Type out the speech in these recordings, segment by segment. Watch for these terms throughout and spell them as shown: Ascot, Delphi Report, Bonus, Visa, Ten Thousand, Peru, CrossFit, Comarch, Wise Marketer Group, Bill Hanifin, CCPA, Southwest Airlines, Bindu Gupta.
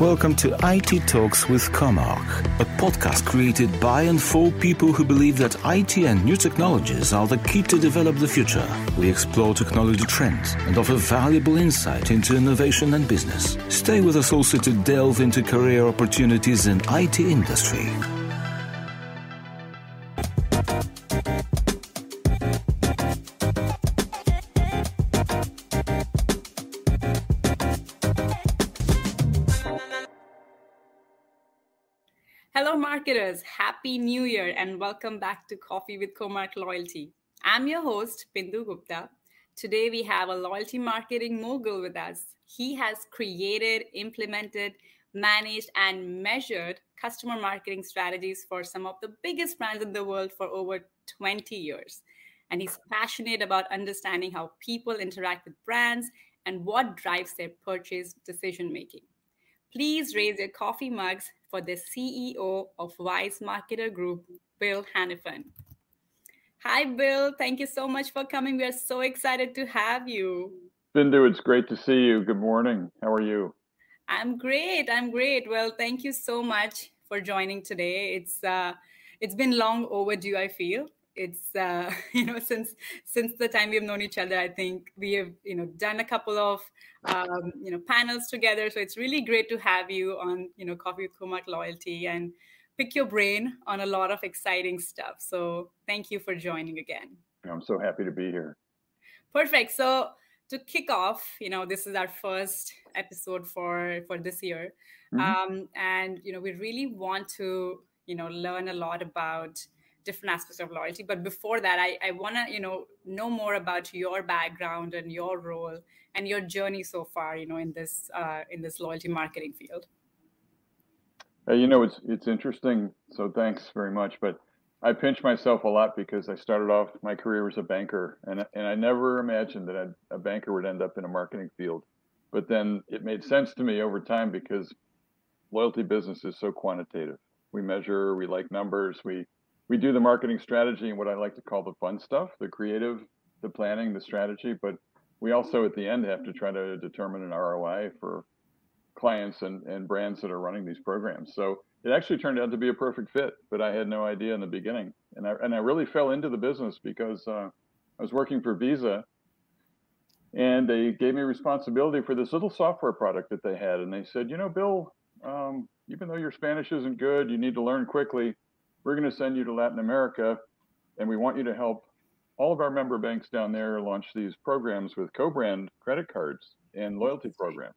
Welcome to IT Talks with Comarch, a podcast created by and for people who believe that IT and new technologies are the key to develop the future. We explore technology trends and offer valuable insight into innovation and business. Stay with us also to delve into career opportunities in IT industry. Hello marketers, happy new year and welcome back to Coffee with Comarch Loyalty. I'm your host, Bindu Gupta. Today we have a loyalty marketing mogul with us. He has created, implemented, managed and measured customer marketing strategies for some of the biggest brands in the world for over 20 years. And he's passionate about understanding how people interact with brands and what drives their purchase decision making. Please raise your coffee mugs for the CEO of Wise Marketer Group, Bill Hanifin. Hi, Bill. Thank you so much for coming. We are so excited to have you. Bindu, it's great to see you. Good morning. How are you? I'm great. Well, thank you so much for joining today. It's been long overdue, I feel. Since the time we've known each other, I think we have, done a couple of, panels together. So it's really great to have you on, Coffee with Comarch Loyalty and pick your brain on a lot of exciting stuff. So thank you for joining again. I'm so happy to be here. Perfect. So to kick off, this is our first episode for this year. Mm-hmm. We really want to, learn a lot about different aspects of loyalty. But before that, I want to, know more about your background and your role and your journey so far, in this loyalty marketing field. It's interesting. So thanks very much. But I pinch myself a lot because I started off my career as a banker and I never imagined that a banker would end up in a marketing field. But then it made sense to me over time because loyalty business is so quantitative. We measure, we like numbers, we do the marketing strategy and what I like to call the fun stuff, the creative, the planning, the strategy, but we also at the end have to try to determine an ROI for clients and brands that are running these programs. So it actually turned out to be a perfect fit, but I had no idea in the beginning. And I really fell into the business because I was working for Visa and they gave me responsibility for this little software product that they had. And they said, Bill, even though your Spanish isn't good, you need to learn quickly. We're going to send you to Latin America, and we want you to help all of our member banks down there launch these programs with co-brand credit cards and loyalty programs.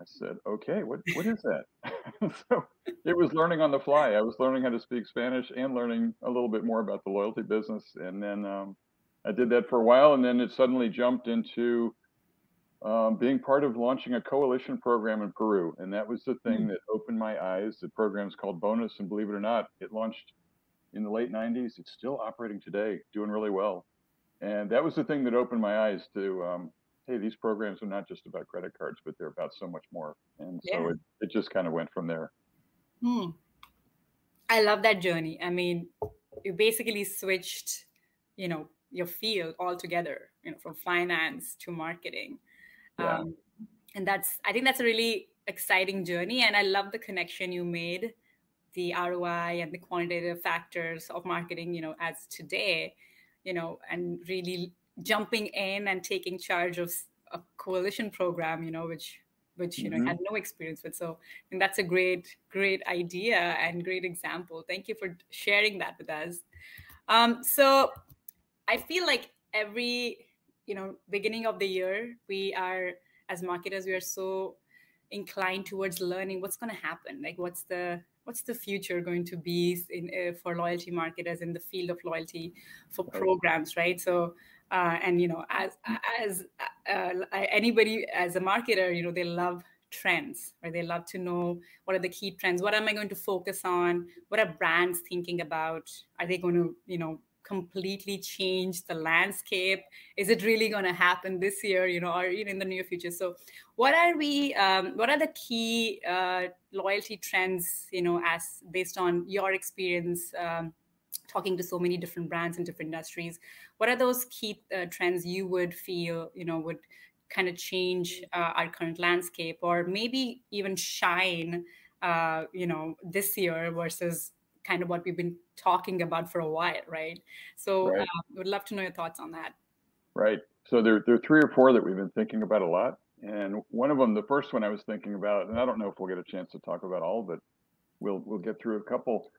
I said, okay, what is that? So it was learning on the fly. I was learning how to speak Spanish and learning a little bit more about the loyalty business. And then I did that for a while, and then it suddenly jumped into being part of launching a coalition program in Peru. And that was the thing that opened my eyes. The program's called Bonus, and believe it or not, it launched in the late 90s. It's still operating today, doing really well. And that was the thing that opened my eyes to, hey, these programs are not just about credit cards, but they're about so much more. And so it just kind of went from there. Hmm. I love that journey. I mean, you basically switched, your field altogether, from finance to marketing. Yeah. I think that's a really exciting journey. And I love the connection you made, the ROI and the quantitative factors of marketing, as today, and really jumping in and taking charge of a coalition program, which, mm-hmm. Had no experience with. So I think that's a great, great idea and great example. Thank you for sharing that with us. So I feel like every, beginning of the year, we are, as marketers, we are so inclined towards learning what's going to happen. Like, what's the future going to be for loyalty marketers in the field of loyalty for programs, right? So, anybody as a marketer, they love trends, right? They love to know what are the key trends. What am I going to focus on? What are brands thinking about? Are they going to, completely change the landscape? Is it really going to happen this year, or in the near future? So what are the key loyalty trends, as based on your experience talking to so many different brands in different industries? What are those key trends you would feel, would kind of change our current landscape, or maybe even shine, this year versus kind of what we've been talking about for a while, right? So I would love to know your thoughts on that. Right. So there are three or four that we've been thinking about a lot. And one of them, the first one I was thinking about, and I don't know if we'll get a chance to talk about all, but we'll get through a couple.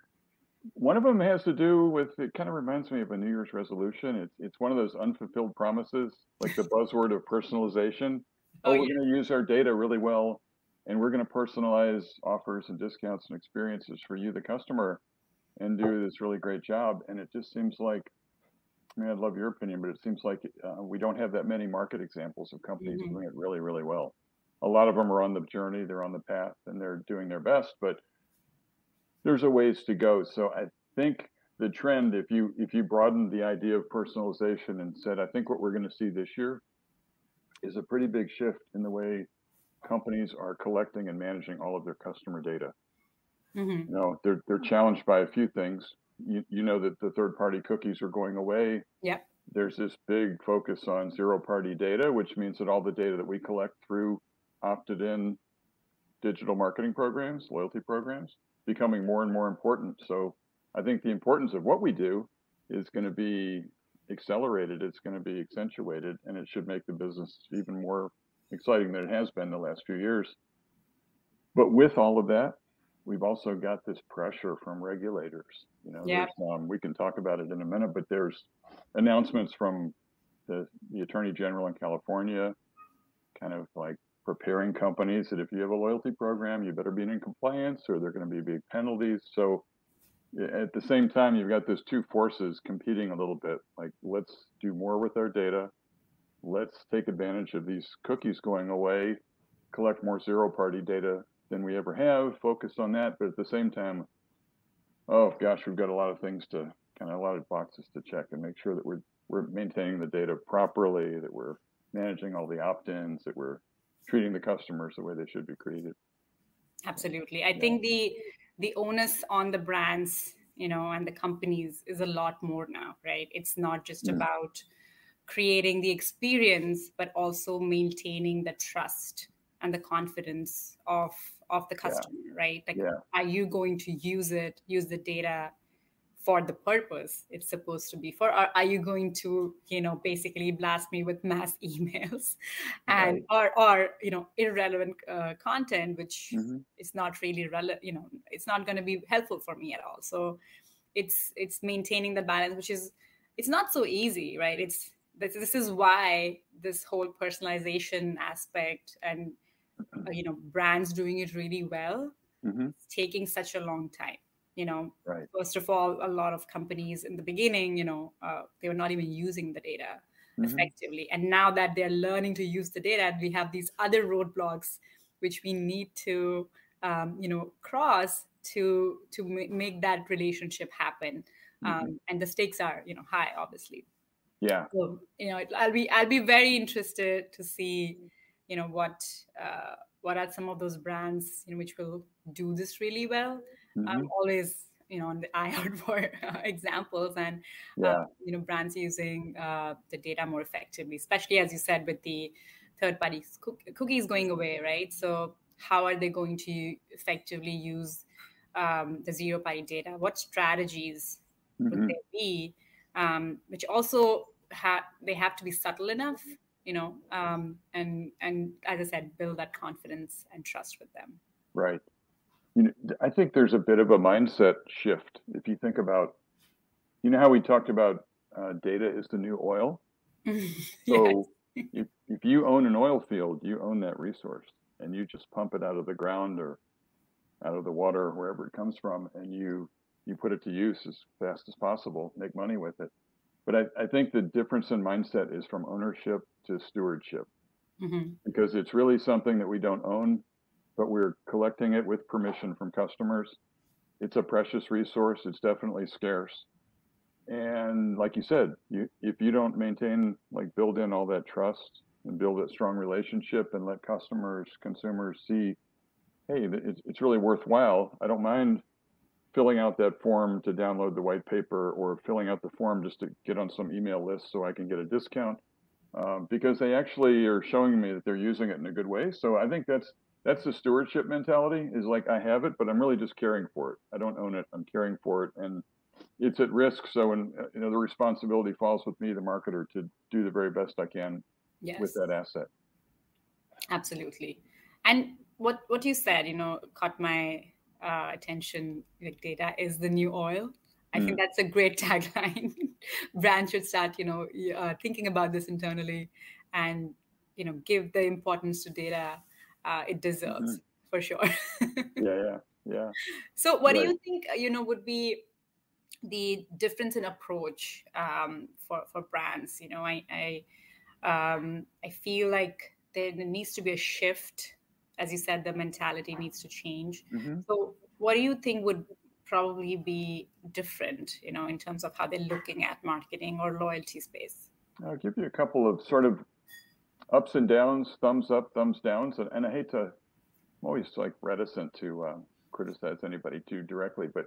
One of them has to do with, it kind of reminds me of a New Year's resolution. It's one of those unfulfilled promises, like the buzzword of personalization. Oh, we're going to use our data really well, and we're going to personalize offers and discounts and experiences for you, the customer, and do this really great job. And it just seems like, I mean, I'd love your opinion, but it seems like we don't have that many market examples of companies doing it really, really well. A lot of them are on the journey, they're on the path, and they're doing their best, but there's a ways to go. So I think the trend, if you broaden the idea of personalization and said, I think what we're going to see this year is a pretty big shift in the way companies are collecting and managing all of their customer data. You know, they're challenged by a few things. You know that the third-party cookies are going away. Yep. There's this big focus on zero-party data, which means that all the data that we collect through opted-in digital marketing programs, loyalty programs, becoming more and more important. So I think the importance of what we do is going to be accelerated. It's going to be accentuated, and it should make the business even more exciting than it has been the last few years. But with all of that, we've also got this pressure from regulators. You know, we can talk about it in a minute, but there's announcements from the Attorney General in California, kind of like preparing companies that if you have a loyalty program, you better be in compliance or there are going to be big penalties. So at the same time, you've got those two forces competing a little bit, like let's do more with our data. Let's take advantage of these cookies going away, collect more zero-party data than we ever have, focus on that. But at the same time, oh gosh, we've got a lot of things to a lot of boxes to check and make sure that we're maintaining the data properly, that we're managing all the opt-ins, that we're treating the customers the way they should be treated. Absolutely. I think the onus on the brands, and the companies is a lot more now, right? It's not just about creating the experience, but also maintaining the trust and the confidence of the customer, right? Like, are you going to use the data for the purpose it's supposed to be for? Or are you going to, basically blast me with mass emails and or irrelevant content, which is not really relevant, it's not going to be helpful for me at all. So it's maintaining the balance, which is, it's not so easy, right? It's, this is why this whole personalization aspect and, brands doing it really well, it's taking such a long time. First of all, a lot of companies in the beginning, they were not even using the data effectively. And now that they're learning to use the data, we have these other roadblocks, which we need to, cross to make that relationship happen. And the stakes are, high, obviously. Yeah. So, I'll be very interested to see, what are some of those brands which will do this really well. I'm always, on the eye out for examples and, brands using the data more effectively, especially as you said, with the third-party cookies going away, right? So how are they going to effectively use the zero-party data? What strategies would there be? Which also they have to be subtle enough, and as I said, build that confidence and trust with them. Right. I think there's a bit of a mindset shift. If you think about, how we talked about data is the new oil. So if you own an oil field, you own that resource and you just pump it out of the ground or out of the water, or wherever it comes from, and you put it to use as fast as possible, make money with it. But I think the difference in mindset is from ownership to stewardship, because it's really something that we don't own, but we're collecting it with permission from customers. It's a precious resource. It's definitely scarce. And like you said, if you don't maintain, build in all that trust and build that strong relationship and let customers, consumers see, hey, it's really worthwhile. I don't mind filling out that form to download the white paper or filling out the form just to get on some email list so I can get a discount. because they actually are showing me that they're using it in a good way. So I think that's the stewardship mentality, is like, I have it, but I'm really just caring for it. I don't own it. I'm caring for it, and it's at risk. So when, you know, the responsibility falls with me, the marketer, to do the very best I can with that asset. Absolutely. And what you said, you know, caught my attention, like, data is the new oil. I think that's a great tagline. Brands should start, you know, thinking about this internally, and, you know, give the importance to data it deserves, for sure. Yeah. So what do you think, you know, would be the difference in approach for brands? You know, I feel like there needs to be a shift. As you said, the mentality needs to change. So what do you think would probably be different, you know, in terms of how they're looking at marketing or loyalty space? I'll give you a couple of sort of ups and downs, thumbs up, thumbs downs. And I hate to, I'm always like reticent to criticize anybody too directly, but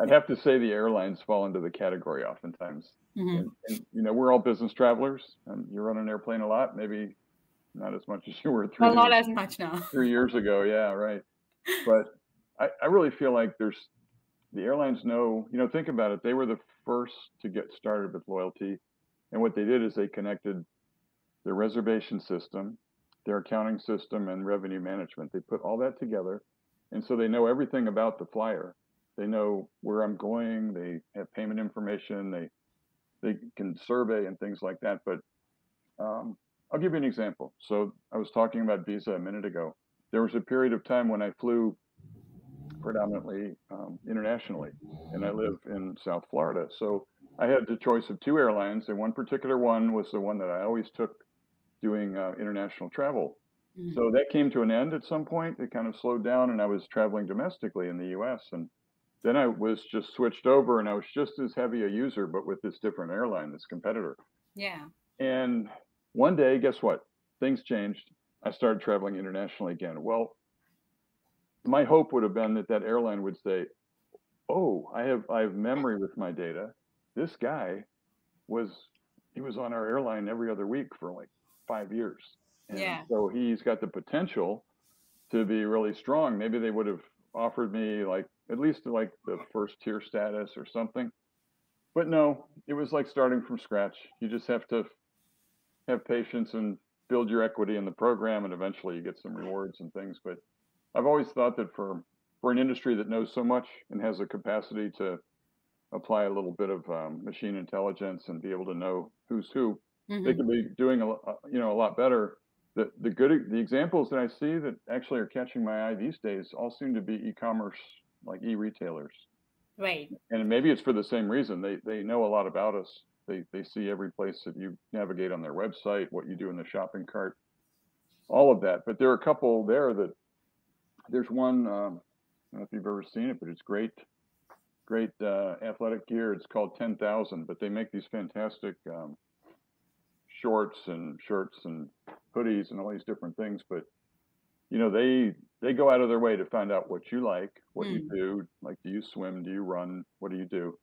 I'd have to say the airlines fall into the category oftentimes. And, you know, we're all business travelers. You're on an airplane a lot, maybe not as much as you were three years ago. Yeah, right. But I really feel like the airlines know, you know, think about it. They were the first to get started with loyalty. And what they did is they connected their reservation system, their accounting system, and revenue management. They put all that together. And so they know everything about the flyer. They know where I'm going. They have payment information. They can survey and things like that. But I'll give you an example. So I was talking about Visa a minute ago. There was a period of time when I flew predominantly internationally, and I live in South Florida. So I had the choice of two airlines, and one particular one was the one that I always took doing international travel. So that came to an end at some point. It kind of slowed down, and I was traveling domestically in the US. And then I was just switched over, and I was just as heavy a user, but with this different airline, this competitor. Yeah. And one day, guess what? Things changed. I started traveling internationally again. Well, my hope would have been that that airline would say, oh, I have memory with my data. This guy he was on our airline every other week for like 5 years. And so he's got the potential to be really strong. Maybe they would have offered me like at least like the first tier status or something. But no, it was like starting from scratch. You just have to have patience and build your equity in the program, and eventually you get some rewards and things. But I've always thought that for an industry that knows so much and has the capacity to apply a little bit of machine intelligence and be able to know who's who, they could be doing a lot better. The examples that I see that actually are catching my eye these days all seem to be e-commerce, like e-retailers. Right. And maybe it's for the same reason. They know a lot about us. They see every place that you navigate on their website, what you do in the shopping cart, all of that. But there are a couple there that. There's one, I don't know if you've ever seen it, but it's great athletic gear. It's called 10,000, but they make these fantastic shirts and hoodies and all these different things. But, you know, they go out of their way to find out what you like, what you do. Like, do you swim? Do you run? What do you do?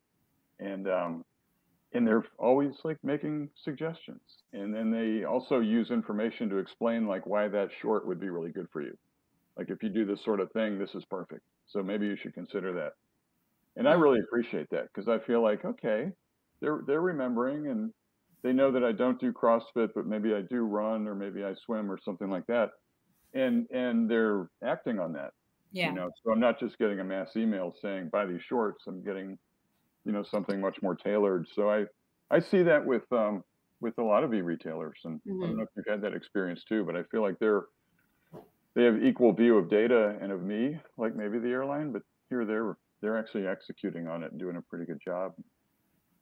And they're always like making suggestions. And then they also use information to explain like why that short would be really good for you. Like, if you do this sort of thing, this is perfect. So maybe you should consider that. And I really appreciate that, because I feel like, okay, they're remembering, and they know that I don't do CrossFit, but maybe I do run, or maybe I swim or something like that. And they're acting on that. Yeah. You know, so I'm not just getting a mass email saying buy these shorts. I'm getting, you know, something much more tailored. So I see that with a lot of e-retailers, and I don't know if you've had that experience too, but I feel like they have equal view of data and of me, like maybe the airline, but here they're actually executing on it and doing a pretty good job.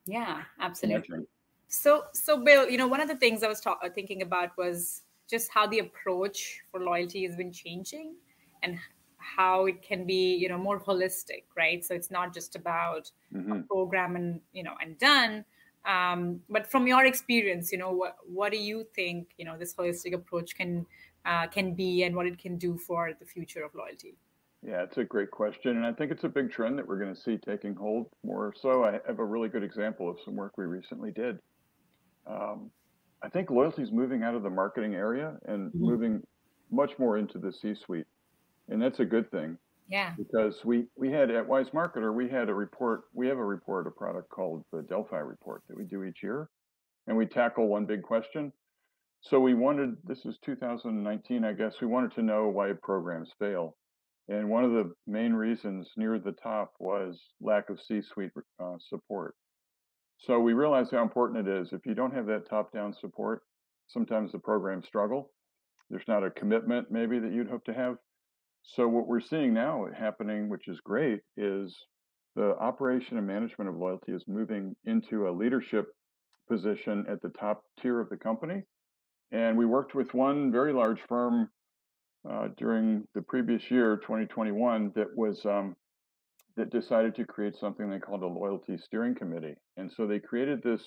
Yeah, absolutely. So Bill, you know, one of the things I was thinking about was just how the approach for loyalty has been changing, and how it can be, you know, more holistic, right? So it's not just about a program and, you know, and done. But from your experience, you know, what do you think, you know, this holistic approach can be, and what it can do for the future of loyalty? Yeah, it's a great question. And I think it's a big trend that we're going to see taking hold more. So I have a really good example of some work we recently did. I think loyalty is moving out of the marketing area and moving much more into the C-suite. And that's a good thing. Yeah. Because we had at Wise Marketer, we had a report, we have a report, a product called the Delphi Report that we do each year. And we tackle one big question. So we wanted, this is 2019, I guess, we wanted to know why programs fail. And one of the main reasons near the top was lack of C-suite support. So we realized how important it is. If you don't have that top-down support, sometimes the programs struggle. There's not a commitment maybe that you'd hope to have. So what we're seeing now happening, which is great, is the operation and management of loyalty is moving into a leadership position at the top tier of the company. And we worked with one very large firm during the previous year, 2021, that was that decided to create something they called a loyalty steering committee. And so they created this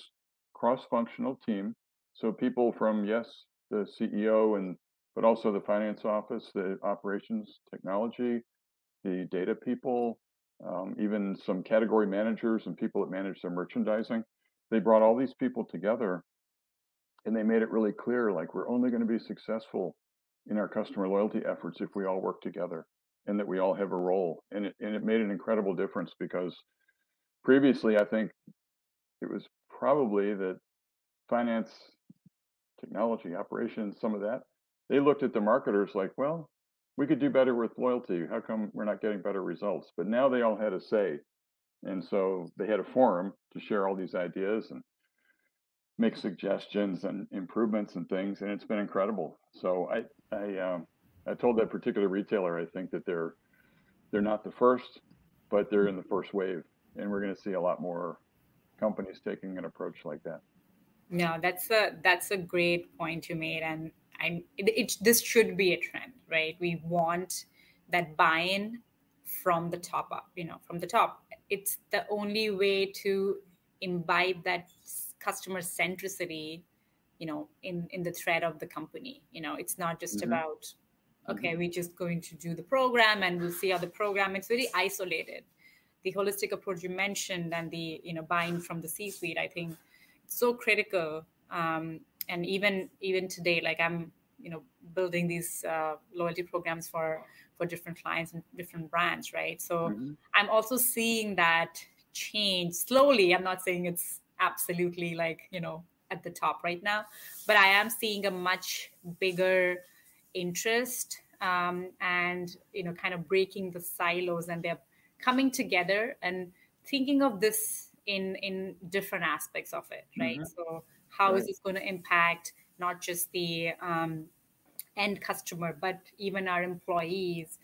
cross-functional team. So people from, yes, the CEO, and but also the finance office, the operations technology, the data people, even some category managers and people that manage their merchandising. They brought all these people together and they made it really clear, like, we're only going to be successful in our customer loyalty efforts if we all work together and that we all have a role. And it made an incredible difference, because previously, I think it was probably that finance, technology, operations, some of that, they looked at the marketers like, well, we could do better with loyalty. How come we're not getting better results? But now they all had a say. And so they had a forum to share all these ideas and make suggestions and improvements and things. And it's been incredible. So I told that particular retailer, I think that they're not the first, but they're in the first wave. And we're going to see a lot more companies taking an approach like that. No, that's a great point you made. And this should be a trend, right? We want that buy-in from the top up, from the top. It's the only way to imbibe that customer centricity, in the thread of the company. It's not just about, okay, we're just going to do the program and we'll see how the program, it's very isolated. The holistic approach you mentioned and the, buying from the C-suite, I think it's so critical. And even today, like I'm, building these loyalty programs for different clients and different brands, right? So I'm also seeing that change slowly. I'm not saying it's absolutely like, at the top right now, but I am seeing a much bigger interest and, kind of breaking the silos, and they're coming together and thinking of this in different aspects of it, right? So how is this going to impact not just the end customer, but even our employees?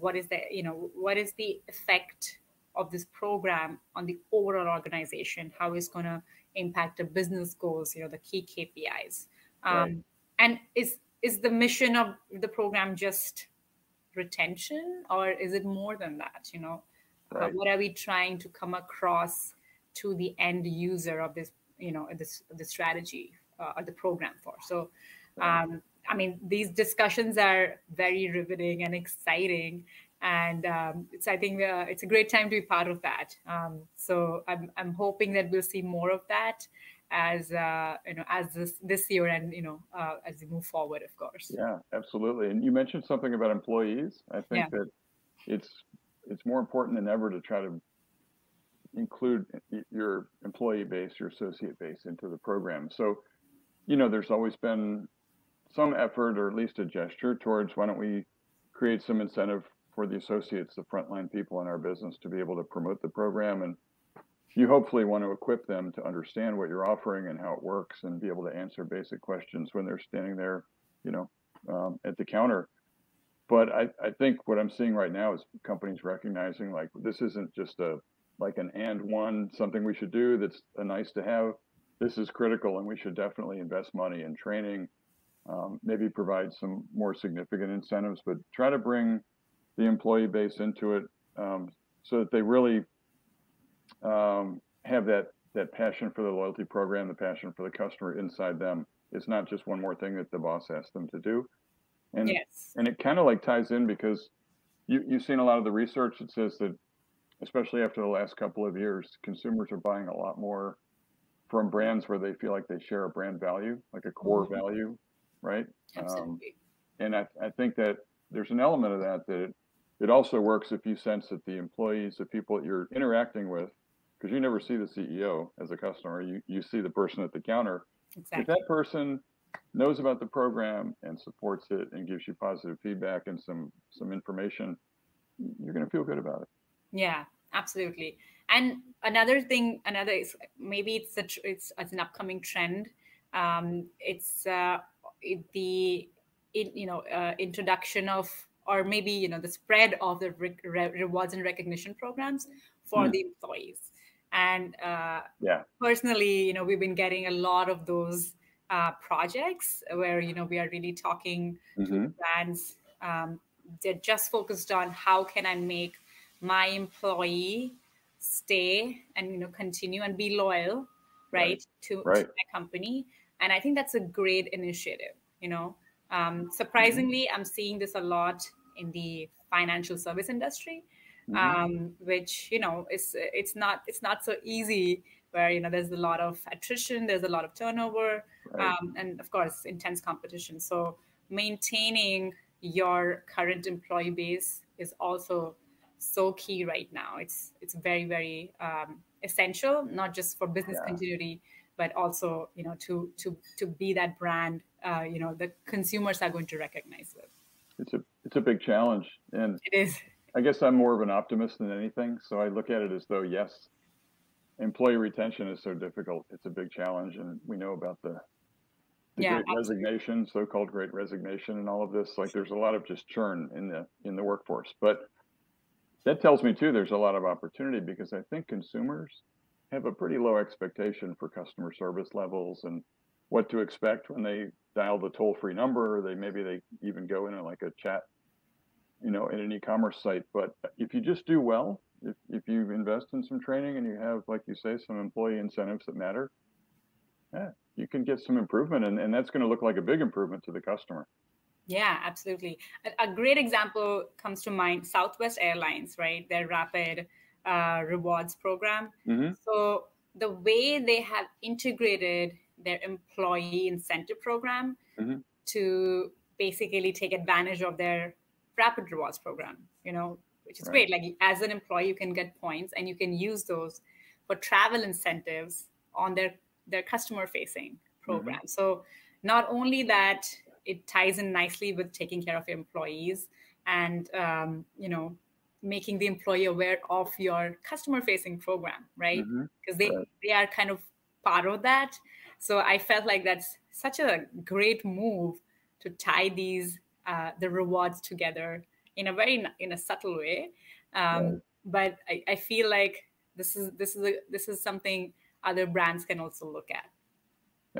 What is the effect of this program on the overall organization? How is it going to impact the business goals? The key KPIs. And is the mission of the program just retention, or is it more than that? What are we trying to come across to the end user of this? The strategy or the program for. So, these discussions are very riveting and exciting, and I think it's a great time to be part of that. So I'm hoping that we'll see more of that as as this year and as we move forward, of course. Yeah, absolutely. And you mentioned something about employees. I think that it's more important than ever to try to include your employee base, your associate base into the program. So, there's always been some effort, or at least a gesture towards, why don't we create some incentive for the associates, the frontline people in our business, to be able to promote the program. And you hopefully want to equip them to understand what you're offering and how it works, and be able to answer basic questions when they're standing there, at the counter. But I think what I'm seeing right now is companies recognizing, like, this isn't just an and one, something we should do that's a nice to have. This is critical, and we should definitely invest money in training, maybe provide some more significant incentives, but try to bring the employee base into it so that they really have that passion for the loyalty program, the passion for the customer inside them. It's not just one more thing that the boss asked them to do. And, and it kind of like ties in, because you've seen a lot of the research that says that, especially after the last couple of years, consumers are buying a lot more from brands where they feel like they share a brand value, like a core value, right? Absolutely. And I think that there's an element of that that it also works if you sense that the employees, the people that you're interacting with, because you never see the CEO as a customer, you see the person at the counter. Exactly. If that person knows about the program and supports it and gives you positive feedback and some information, you're going to feel good about it. Yeah, absolutely. And another thing, is maybe it's an upcoming trend. Introduction of, or maybe, the spread of the rewards and recognition programs for the employees. And personally, we've been getting a lot of those projects where, we are really talking to brands. They're just focused on how can I make my employee stay and, continue and be loyal, to my company. And I think that's a great initiative, Surprisingly, I'm seeing this a lot in the financial service industry, which it's not so easy. Where there's a lot of attrition, there's a lot of turnover, and of course intense competition. So maintaining your current employee base is also so key right now. It's very, very essential, not just for business continuity, but also to be that brand the consumers are going to recognize it. It's a big challenge, and it is. I guess I'm more of an optimist than anything, so I look at it as though yes, employee retention is so difficult. It's a big challenge, and we know about the great resignation, so-called great resignation, and all of this. Like there's a lot of just churn in the workforce, but that tells me too there's a lot of opportunity because I think consumers have a pretty low expectation for customer service levels and what to expect when they dial the toll-free number, or maybe they even go in like a chat, at an e-commerce site. But if you just do well, if you invest in some training and you have, like you say, some employee incentives that matter, you can get some improvement, and that's going to look like a big improvement to the customer. Yeah, absolutely. A great example comes to mind, Southwest Airlines, right? Their rapid rewards program. So the way they have integrated their employee incentive program to basically take advantage of their rapid rewards program, which is great. Like as an employee, you can get points and you can use those for travel incentives on their customer facing program. So not only that, it ties in nicely with taking care of your employees and, making the employee aware of your customer facing program, right? Because they are kind of part of that. So I felt like that's such a great move to tie these the rewards together in a subtle way. But I feel like this is something other brands can also look at.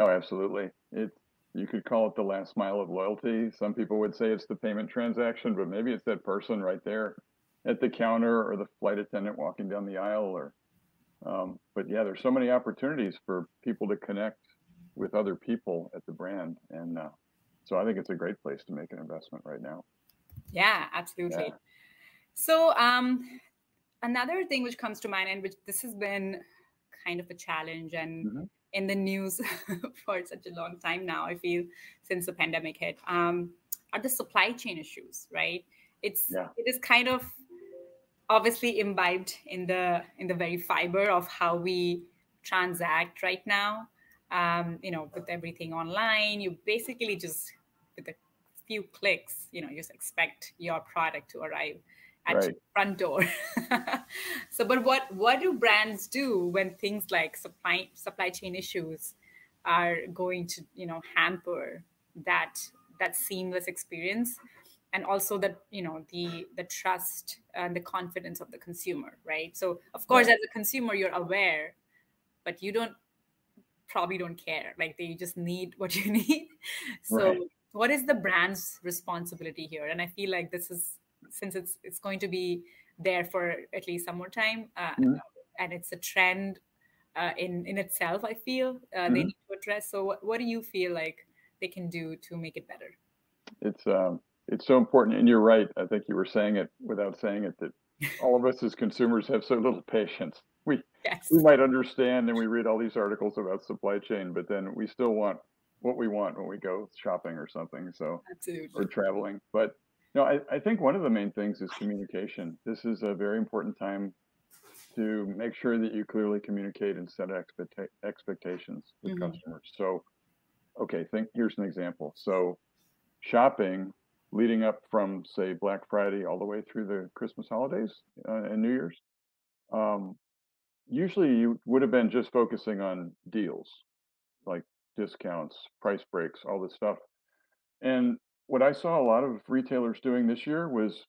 Oh, absolutely. You could call it the last mile of loyalty. Some people would say it's the payment transaction, but maybe it's that person right there at the counter or the flight attendant walking down the aisle but yeah, there's so many opportunities for people to connect with other people at the brand. And so I think it's a great place to make an investment right now. Yeah, absolutely. Yeah. So another thing which comes to mind, and which this has been kind of a challenge and in the news for such a long time now, I feel, since the pandemic hit, are the supply chain issues, right? It is kind of obviously imbibed in the very fiber of how we transact right now, with everything online. You basically just, with a few clicks, you just expect your product to arrive at your front door. So, but what do brands do when things like supply chain issues are going to, hamper that seamless experience? And also that, the trust and the confidence of the consumer, right? So of course, as a consumer, you're aware, but you probably don't care. Like you just need what you need. So what is the brand's responsibility here? And I feel like this is, since it's going to be there for at least some more time, and it's a trend in itself, I feel they need to address. So what do you feel like they can do to make it better? It's so important. And you're right. I think you were saying it without saying it, that all of us as consumers have so little patience. We might understand and we read all these articles about supply chain, but then we still want what we want when we go shopping or something. So or traveling. But no, I think one of the main things is communication. This is a very important time to make sure that you clearly communicate and set expectations with customers. So, okay, here's an example. So shopping leading up from, say, Black Friday all the way through the Christmas holidays and New Year's, usually you would have been just focusing on deals, like discounts, price breaks, all this stuff. And what I saw a lot of retailers doing this year was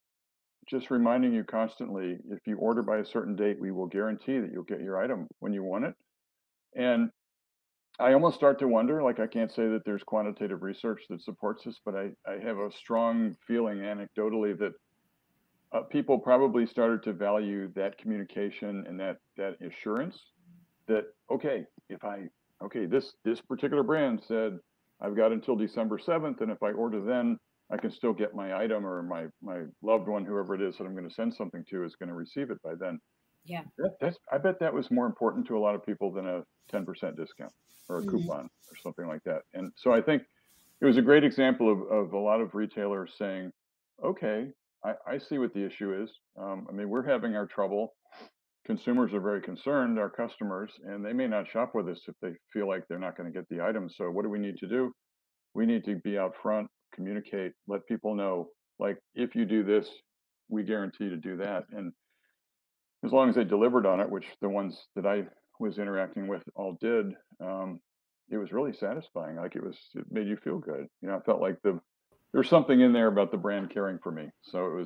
just reminding you constantly, if you order by a certain date, we will guarantee that you'll get your item when you want it. And I almost start to wonder, like, I can't say that there's quantitative research that supports this, but I have a strong feeling anecdotally that people probably started to value that communication and that assurance that, okay, this particular brand said, I've got until December 7th, and if I order then, I can still get my item, or my loved one, whoever it is that I'm going to send something to, is going to receive it by then. Yeah, I bet that was more important to a lot of people than a 10% discount or a coupon or something like that. And so I think it was a great example of a lot of retailers saying, okay, I see what the issue is. I mean, we're having our trouble. Consumers are very concerned, our customers, and they may not shop with us if they feel like they're not going to get the item. So what do we need to do? We need to be out front, communicate, let people know, like, if you do this, we guarantee to do that. And as long as they delivered on it, which the ones that I was interacting with all did, it was really satisfying. Like, it made you feel good. You know, I felt like there's something in there about the brand caring for me. So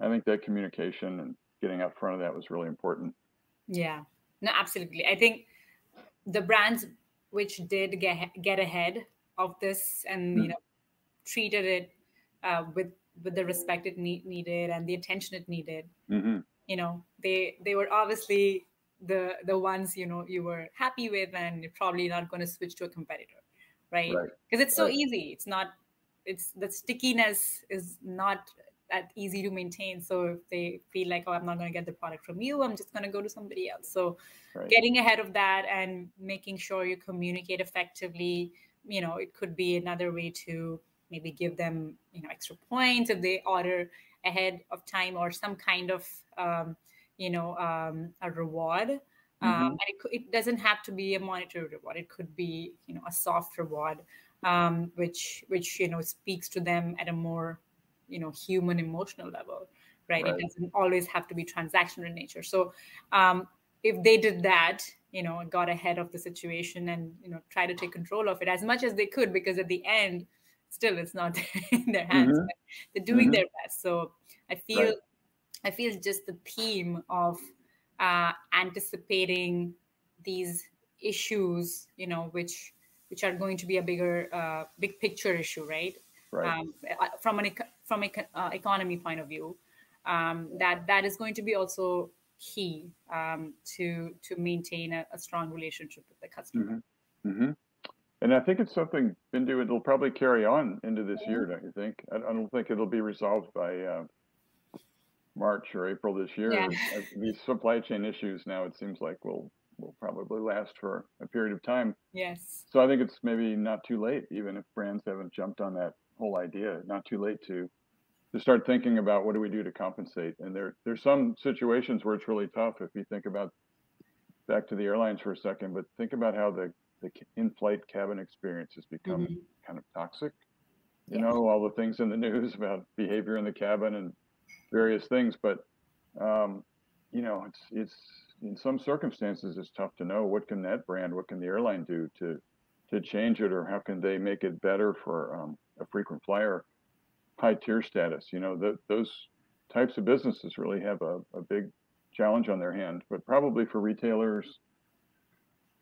I think that communication and getting out front of that was really important. Yeah, no, absolutely. I think the brands which did get ahead of this and, you know, treated it with the respect it needed and the attention it needed. You know, they were obviously the ones, you know, you were happy with, and you're probably not going to switch to a competitor, right? Because it's so easy. It's not. It's the stickiness is not that easy to maintain. So if they feel like, oh, I'm not going to get the product from you, I'm just going to go to somebody else. So getting ahead of that and making sure you communicate effectively. You know, it could be another way to maybe give them, you know, extra points if they order ahead of time, or some kind of, you know, a reward. And it doesn't have to be a monetary reward. It could be, you know, a soft reward, which, you know, speaks to them at a more, you know, human emotional level, right? It doesn't always have to be transactional in nature. So if they did that, you know, got ahead of the situation and, you know, try to take control of it as much as they could, because at the end, still, it's not in their hands. They're doing their best. So I feel just the theme of anticipating these issues, you know, which are going to be a bigger, big picture issue, right? From an economy point of view, that is going to be also key to maintain a strong relationship with the customer. And I think it's something, Bindu, it'll probably carry on into this year, don't you think? I don't think it'll be resolved by March or April this year. Yeah. These supply chain issues now, it seems like, will probably last for a period of time. Yes. So I think it's maybe not too late, even if brands haven't jumped on that whole idea, not too late to start thinking about what do we do to compensate. And there's some situations where it's really tough. If you think about, back to the airlines for a second, but think about how the in-flight cabin experience has become kind of toxic. You know, all the things in the news about behavior in the cabin and various things, but you know, it's in some circumstances it's tough to know what can the airline do to change it, or how can they make it better for a frequent flyer, high tier status. You know, those types of businesses really have a big challenge on their hand, but probably for retailers,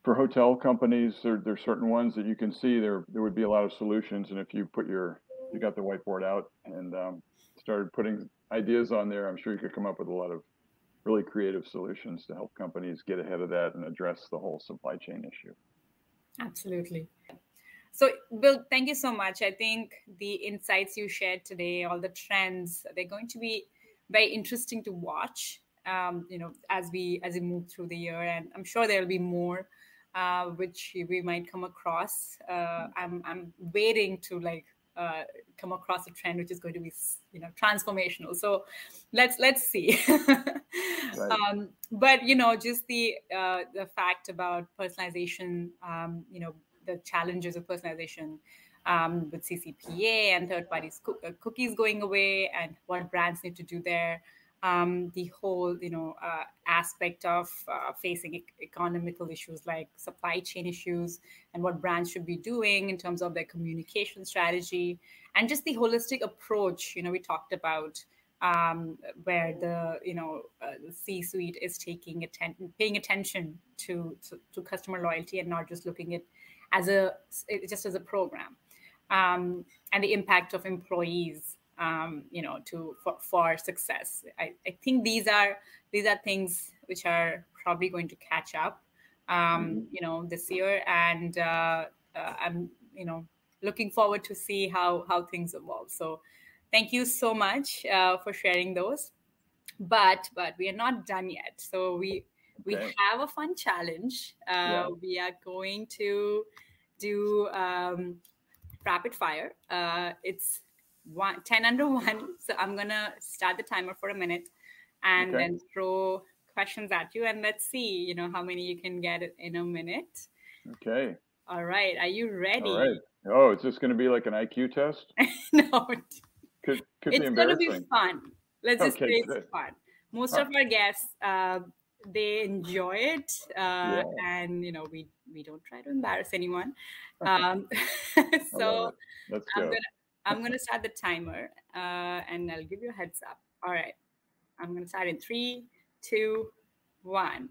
for hotel companies, there's certain ones that you can see there would be a lot of solutions. And if you you got the whiteboard out and started putting ideas on there, I'm sure you could come up with a lot of really creative solutions to help companies get ahead of that and address the whole supply chain issue. Absolutely. So, Bill, thank you so much. I think the insights you shared today, all the trends, they're going to be very interesting to watch as we move through the year. And I'm sure there'll be more which we might come across. I'm waiting to come across a trend which is going to be, transformational. So let's see. Right. But just the fact about personalization, the challenges of personalization with CCPA and third-party cookies going away, and what brands need to do there. The whole, aspect of facing economical issues like supply chain issues, and what brands should be doing in terms of their communication strategy, and just the holistic approach. We talked about where the the C-suite is paying attention to customer loyalty and not just looking at as a program, and the impact of employees. For success. I think these are things which are probably going to catch up, this year. And I'm, looking forward to see how things evolve. So thank you so much for sharing those. But we are not done yet. So we have a fun challenge. We are going to do rapid fire. It's 10 under 1. So I'm gonna start the timer for a minute, and then throw questions at you, and let's see, how many you can get in a minute. Okay. All right. Are you ready? All right. Oh, it's just gonna be like an IQ test. No. Could be embarrassing. It's gonna be fun. Let's just say it's fun. Most of our guests, they enjoy it, and we don't try to embarrass anyone. So let's go. I'm going to start the timer, and I'll give you a heads up. All right. I'm going to start in 3, 2, 1.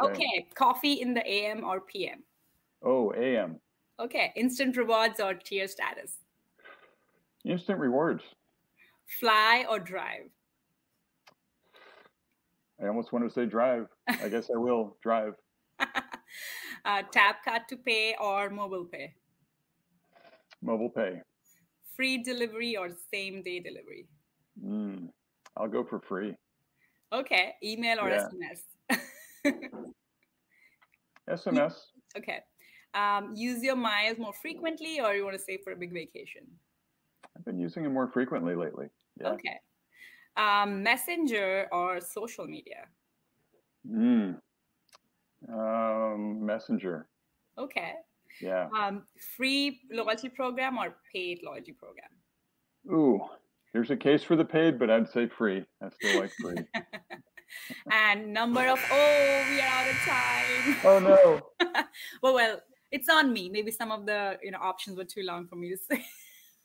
Okay. Coffee in the AM or PM? Oh, AM. Okay. Instant rewards or tier status? Instant rewards. Fly or drive? I almost wanted to say drive. I guess I will drive. Tap card to pay or mobile pay? Mobile pay. Free delivery or same-day delivery? I'll go for free. Okay. Email or SMS? SMS. Okay. Use your miles more frequently, or you want to save for a big vacation? I've been using it more frequently lately. Yeah. Okay. Messenger or social media? Messenger. Okay. Yeah. Free loyalty program or paid loyalty program? Ooh, there's a case for the paid, but I'd say free. I still like free. And number of we are out of time. Oh no. well, it's on me. Maybe some of the options were too long for me to say.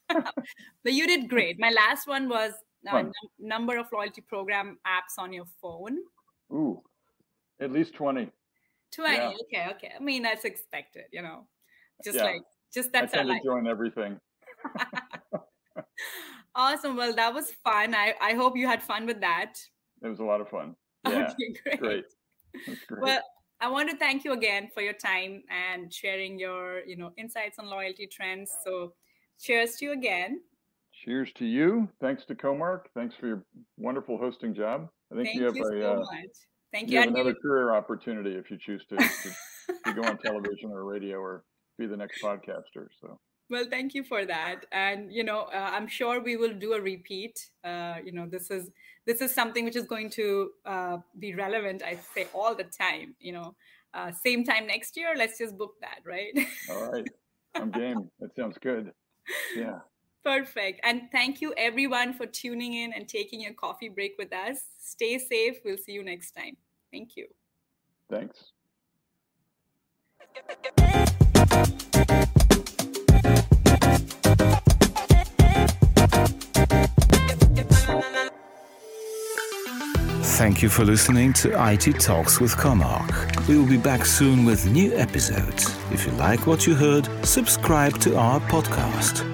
But you did great. My last one was number of loyalty program apps on your phone. Ooh, at least 20. 20. Yeah. Okay. I mean, that's expected, that's I tend to join everything. Awesome. Well, that was fun. I hope you had fun with that. It was a lot of fun. Yeah. Okay, great. That's great. Well, I want to thank you again for your time and sharing your, insights on loyalty trends. So cheers to you again. Cheers to you. Thanks to Comarch. Thanks for your wonderful hosting job. I think Thank you so much. Thank you. You have another career opportunity if you choose to go on television or radio or be the next podcaster. So, well, thank you for that. And I'm sure we will do a repeat. This is something which is going to be relevant, I say, all the time. Same time next year. Let's just book that, right? All right, I'm game. That sounds good. Yeah. Perfect. And thank you everyone for tuning in and taking your coffee break with us. Stay safe. We'll see you next time. Thank you. Thanks. Thank you for listening to IT Talks with Comarch. We will be back soon with new episodes. If you like what you heard, subscribe to our podcast.